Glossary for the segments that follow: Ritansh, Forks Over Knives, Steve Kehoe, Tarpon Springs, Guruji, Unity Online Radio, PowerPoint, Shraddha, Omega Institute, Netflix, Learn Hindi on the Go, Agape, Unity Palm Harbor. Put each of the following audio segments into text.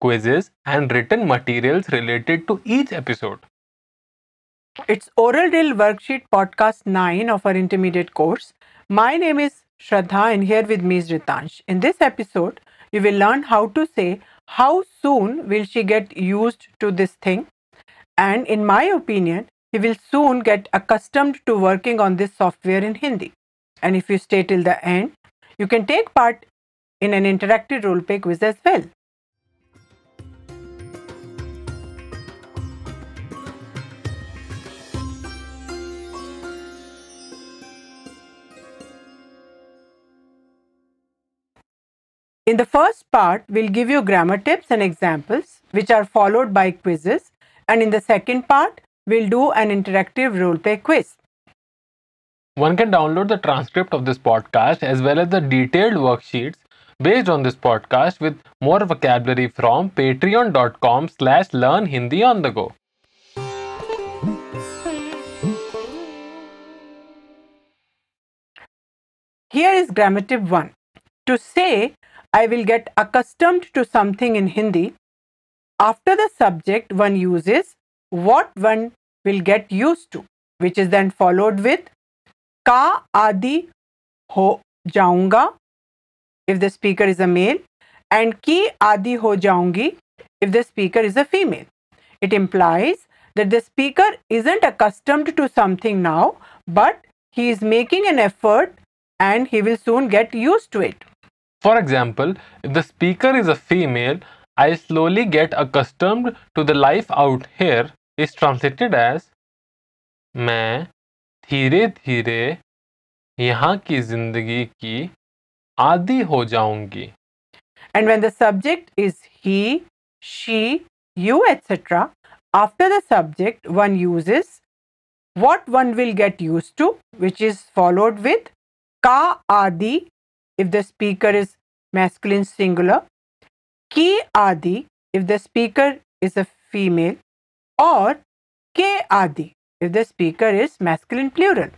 quizzes and written materials related to each episode. It's Oral Drill Worksheet Podcast 9 of our intermediate course. My name is Shraddha and here with me is Ritansh. In this episode, you will learn how to say, how soon will she get used to this thing? And in my opinion, he will soon get accustomed to working on this software in Hindi. And if you stay till the end, you can take part in an interactive role-play quiz as well. In the first part, we'll give you grammar tips and examples, which are followed by quizzes. And in the second part, we'll do an interactive role-play quiz. One can download the transcript of this podcast as well as the detailed worksheets based on this podcast with more vocabulary from patreon.com/learnhindyonthego. Here is grammar tip 1. To say, I will get accustomed to something in Hindi. After the subject, one uses what one will get used to, which is then followed with ka adi ho jaunga if the speaker is a male and ki adi ho jaungi if the speaker is a female. It implies that the speaker isn't accustomed to something now, but he is making an effort and he will soon get used to it. For example, if the speaker is a female, I slowly get accustomed to the life out here is translated as मैं धीरे धीरे यहाँ की जिंदगी की आदी हो जाऊँगी. And when the subject is he, she, you, etc., after the subject, one uses what one will get used to, which is followed with ka adi if the speaker is masculine singular, ki adi if the speaker is a female, or ke adi if the speaker is masculine plural.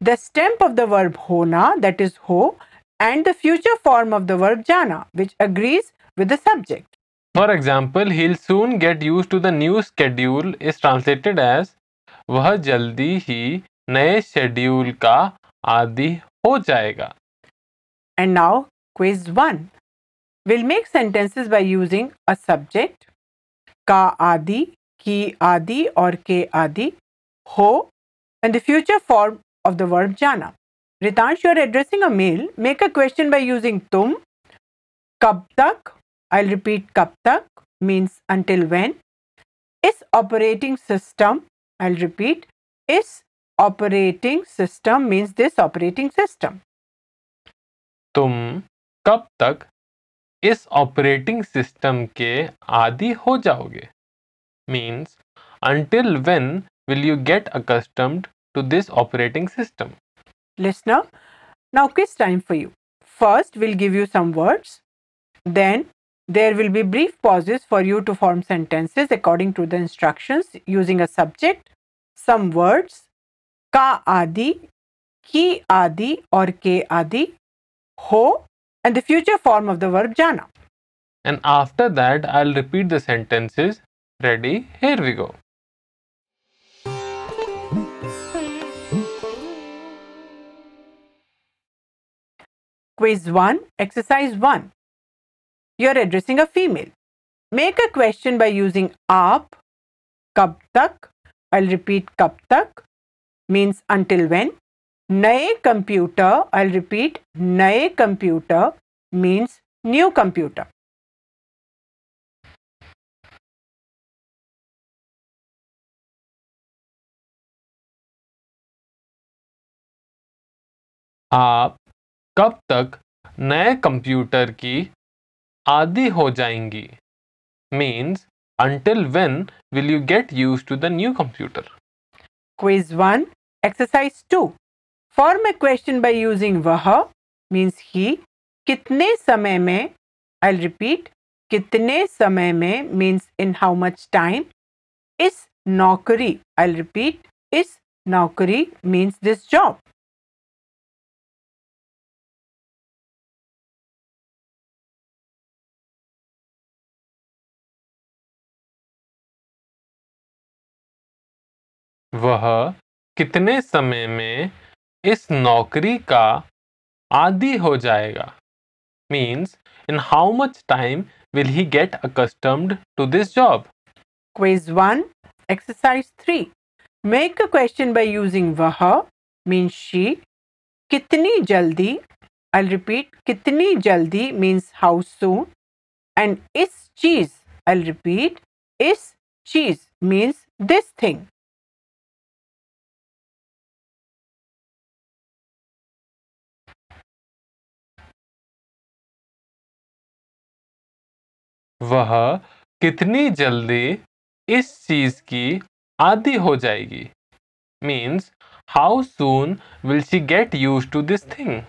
The stem of the verb hona, that is ho, and the future form of the verb jana, which agrees with the subject. For example, he'll soon get used to the new schedule is translated as वह जल्दी ही नए schedule का आदी हो जाएगा. And now, quiz 1. We'll make sentences by using a subject, ka adi, ki adi or ke adi, ho, and the future form of the verb jana. Ritansh, you are addressing a male. Make a question by using tum, kab tak, I'll repeat kab tak, means until when, is operating system, I'll repeat, is operating system means this operating system. तुम कब तक इस operating system के आदी हो जाओगे? Means, until when will you get accustomed to this operating system? Listener, now quiz time for you. First, we'll give you some words. Then, there will be brief pauses for you to form sentences according to the instructions using a subject, some words, ka adi, ki adi or ke adi, ho and the future form of the verb jana. And after that, I'll repeat the sentences. Ready? Here we go. Quiz 1, Exercise 1. You're addressing a female. Make a question by using aap, kab tak, I'll repeat kab tak, means until when. Naye computer, I'll repeat, naye computer means new computer. आप कब तक नए computer की आदी हो जाएंगी? Means, Until when will you get used to the new computer? Quiz 1, Exercise 2. Form a question by using वह means he. कितने समय में, I'll repeat, कितने समय में means in how much time. इस नौकरी, I'll repeat, इस नौकरी means this job. वह कितने समय में इस नौकरी का आदी हो जाएगा means in how much time will he get accustomed to this job. Quiz 1, Exercise 3. Make a question by using वह means she. कितनी जल्दी, I'll repeat, कितनी जल्दी means how soon, and इस चीज, I'll repeat, इस चीज means this thing. वह कितनी जल्दी इस चीज की आदी हो जाएगी means how soon will she get used to this thing.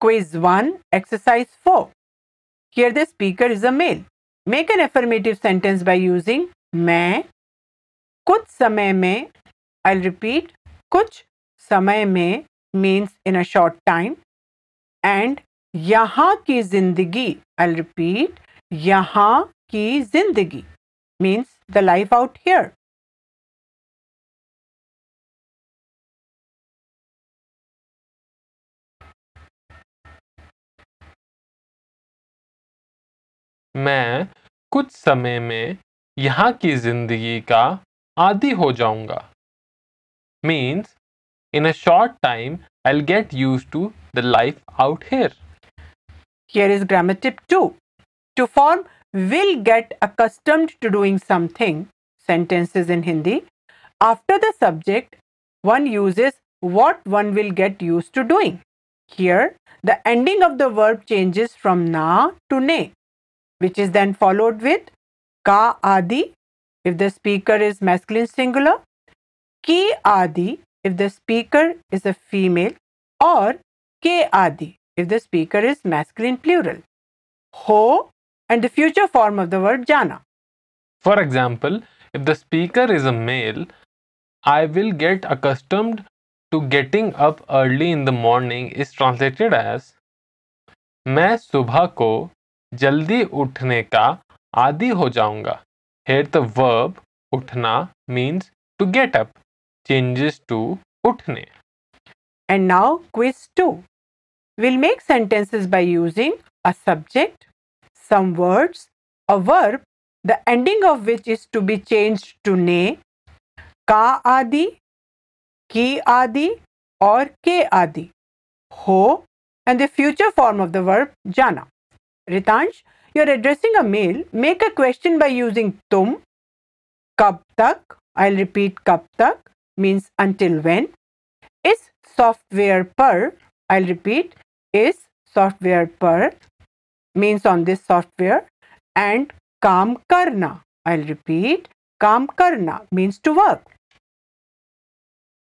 Quiz 1, Exercise 4. Here the speaker is a male. Make an affirmative sentence by using मैं, कुछ समय में, I'll repeat, कुछ समय में means in a short time, and यहाँ की जिंदगी, I'll repeat, यहाँ की जिंदगी means the life out here. मैं कुछ समय में यहाँ की जिंदगी का आदी हो जाऊंगा means in a short time I'll get used to the life out here. Here is grammar tip 2. To form will get accustomed to doing something sentences in Hindi. After the subject, one uses what one will get used to doing. Here, the ending of the verb changes from na to ne, which is then followed with ka adi if the speaker is masculine singular, ki adi if the speaker is a female, or ke adi if the speaker is masculine plural. Ho and the future form of the word jana. For example, if the speaker is a male, I will get accustomed to getting up early in the morning is translated as मैं सुबह को जल्दी उठने का आदी हो जाऊंगा. Here the verb उठना means to get up changes to उठने. And now quiz 2. We'll make sentences by using a subject, some words, a verb, the ending of which is to be changed to ne, ka adi, ki adi, or ke adi, ho, and the future form of the verb jana. Ritansh, you are addressing a male. Make a question by using tum, kab tak, I'll repeat kab tak, means until when, is software par, I'll repeat, is software par, means on this software, and काम करना, I'll repeat, काम करना means to work.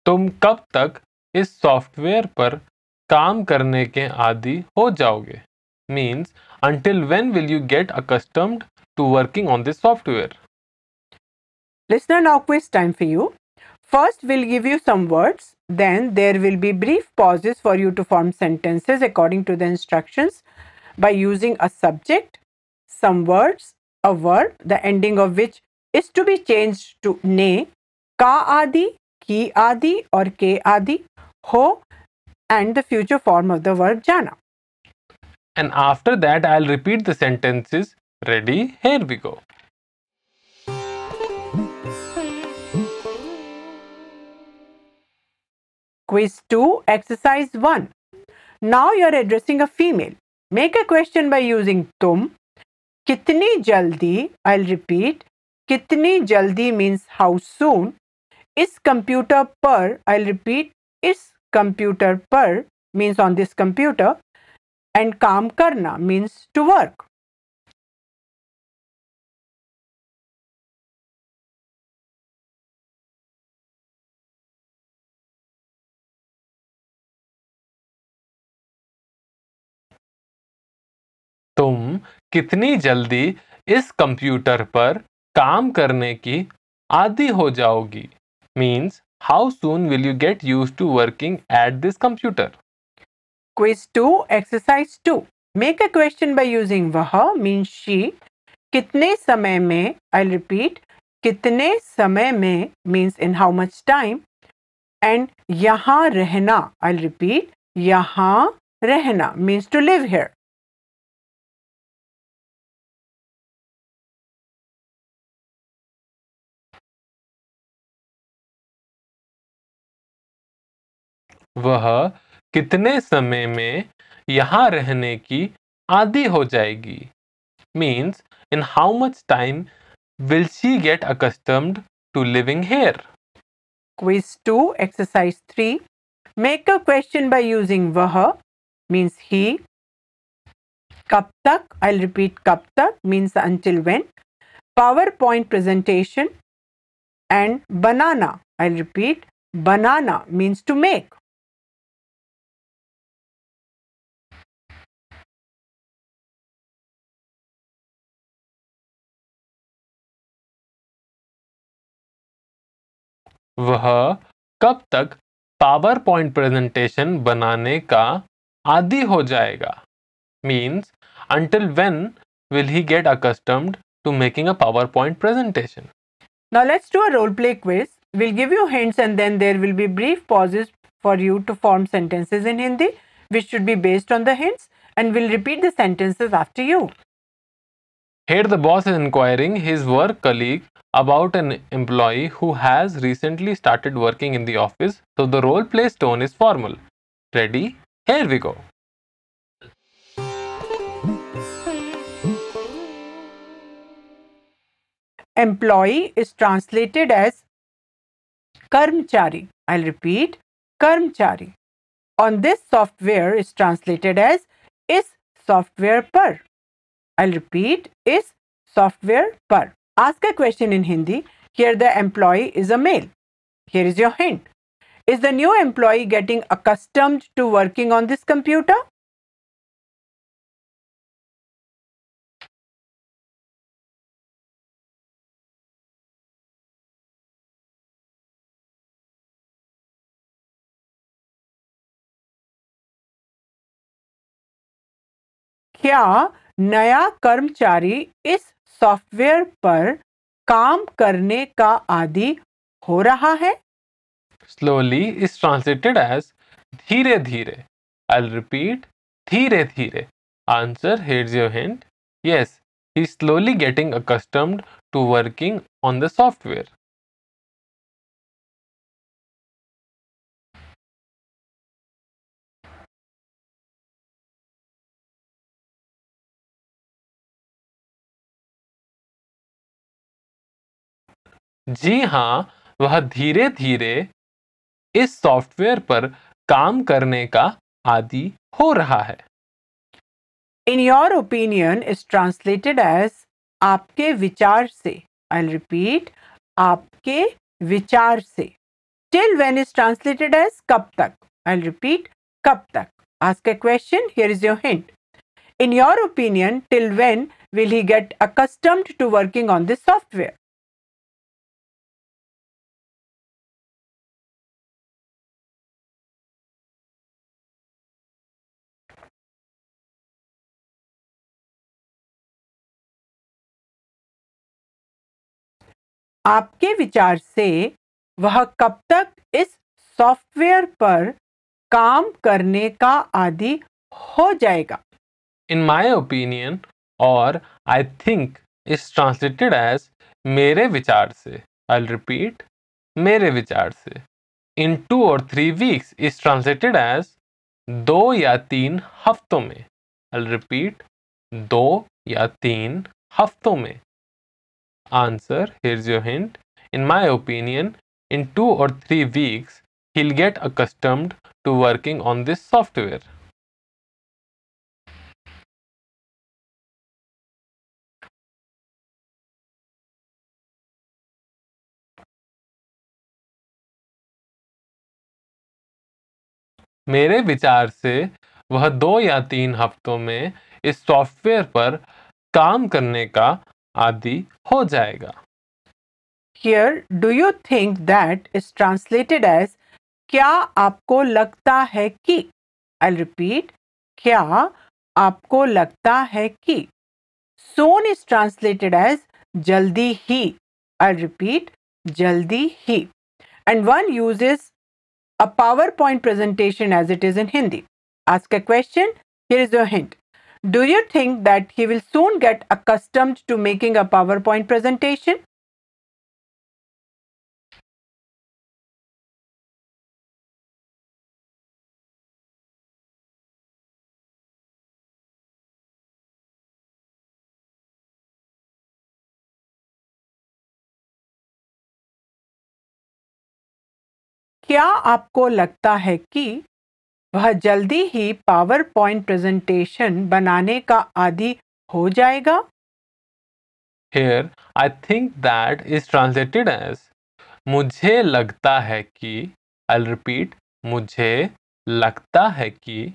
तुम कब तक इस software पर काम करने के आदी हो जाओगे means until when will you get accustomed to working on this software. Listener, now quiz time for you. First, we'll give you some words, then there will be brief pauses for you to form sentences according to the instructions by using a subject, some words, a verb, the ending of which is to be changed to ne, ka adi, ki adi, or ke adi, ho, and the future form of the verb jana. And after that, I'll repeat the sentences. Ready? Here we go. Quiz 2, Exercise 1. Now you're addressing a female. Make a question by using तुम. कितनी जल्दी, I'll repeat, कितनी जल्दी means how soon. इस computer पर, I'll repeat, इस computer पर means on this computer, and काम करना means to work. तुम कितनी जल्दी इस कंप्यूटर पर काम करने की आदी हो जाओगी। Means how soon will you get use to working at this computer. Quiz 2 exercise 2। Make a question by using वह मीन्स शी। कितने समय में, आई रिपीट, कितने समय में means in how much time. And यहाँ रहना, आई रिपीट, यहाँ रहना मीन्स टू लिव हियर। वह कितने समय में यहाँ रहने की आदी हो जाएगी। Means in how much time will she get accustomed to living here? Quiz 2, exercise 3. Make a question by using वह means he. कब तक, I'll repeat कब तक means until when. PowerPoint presentation and banana, I'll repeat banana means to make. वह कब तक PowerPoint presentation बनाने का आदी हो जाएगा। Means until when will he get accustomed to making a PowerPoint presentation? Now let's do a role play quiz. We'll give you hints and then there will be brief pauses for you to form sentences in Hindi, which should be based on the hints, and we'll repeat the sentences after you. Here the boss is inquiring his work colleague about an employee who has recently started working in the office, so the role play tone is formal. Ready? Here we go. Employee is translated as Karmchari. I'll repeat, Karmchari. On this software is translated as is software par. I'll repeat, is software par. Ask a question in Hindi. Here the employee is a male. Here is your hint. Is the new employee getting accustomed to working on this computer? क्या नया कर्मचारी इस software पर काम करने का आदी हो रहा है? स्लोली इज ट्रांसलेटेड एज धीरे धीरे। आई विल रिपीट, धीरे धीरे। Answer, here's your hint, yes he is slowly getting accustomed to working on the software. जी हाँ, वह धीरे धीरे इस सॉफ्टवेयर पर काम करने का आदी हो रहा है। In your opinion is translated as आपके विचार से। आई विल रिपीट, आपके विचार से। Till when is translated as कब तक। आई विल रिपीट, कब तक। Ask a question, here is your hint. In your opinion till when will he get accustomed to working on this software. आपके विचार से वह कब तक इस सॉफ्टवेयर पर काम करने का आदी हो जाएगा? इन माई ओपिनियन और I think is translated as मेरे विचार से। आई रिपीट, मेरे विचार से। In 2 or 3 weeks is translated as 2 या 3 हफ्तों में। आई रिपीट, 2 या 3 हफ्तों में। Answer, here's your hint. In my opinion, in 2 or 3 weeks, he'll get accustomed to working on this software. मेरे विचार से वह 2 या 3 हफ्तों में इस सॉफ्टवेयर पर काम करने का आदि हो जाएगा। Here, do you think that is translated as क्या आपको लगता है कि? I'll repeat, क्या आपको लगता है कि? Soon is translated as जल्दी ही. I'll repeat, जल्दी ही. And one uses a PowerPoint presentation as it is in Hindi. Ask a question. Here is your hint. Do you think that he will soon get accustomed to making a PowerPoint presentation? क्या आपको लगता है कि वह जल्दी ही power point presentation बनाने का आदी हो जाएगा? Here, I think that is translated as मुझे लगता है कि, I'll repeat, मुझे लगता है कि,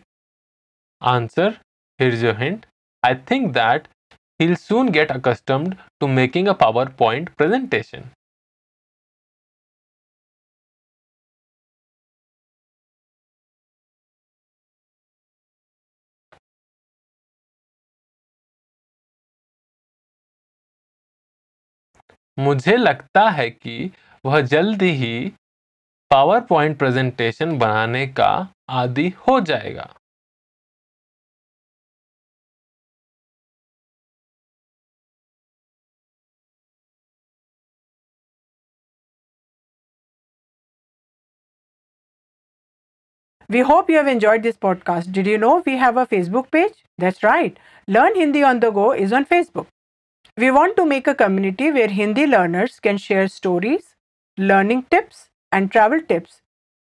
answer, here's your hint, I think that he'll soon get accustomed to making a PowerPoint presentation. मुझे लगता है कि वह जल्दी ही पावर पॉइंट प्रेजेंटेशन बनाने का आदी हो जाएगा। We hope you have enjoyed this podcast. Did you know we have a Facebook page? That's right. Learn Hindi on the Go is on Facebook. We want to make a community where Hindi learners can share stories, learning tips, and travel tips.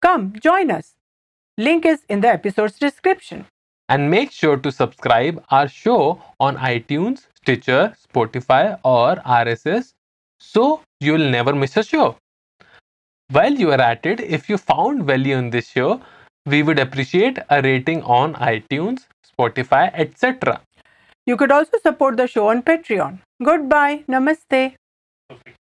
Come, join us. Link is in the episode's description. And make sure to subscribe our show on iTunes, Stitcher, Spotify, or RSS so you'll never miss a show. While you are at it, if you found value in this show, we would appreciate a rating on iTunes, Spotify, etc. You could also support the show on Patreon. Goodbye. Namaste. Okay.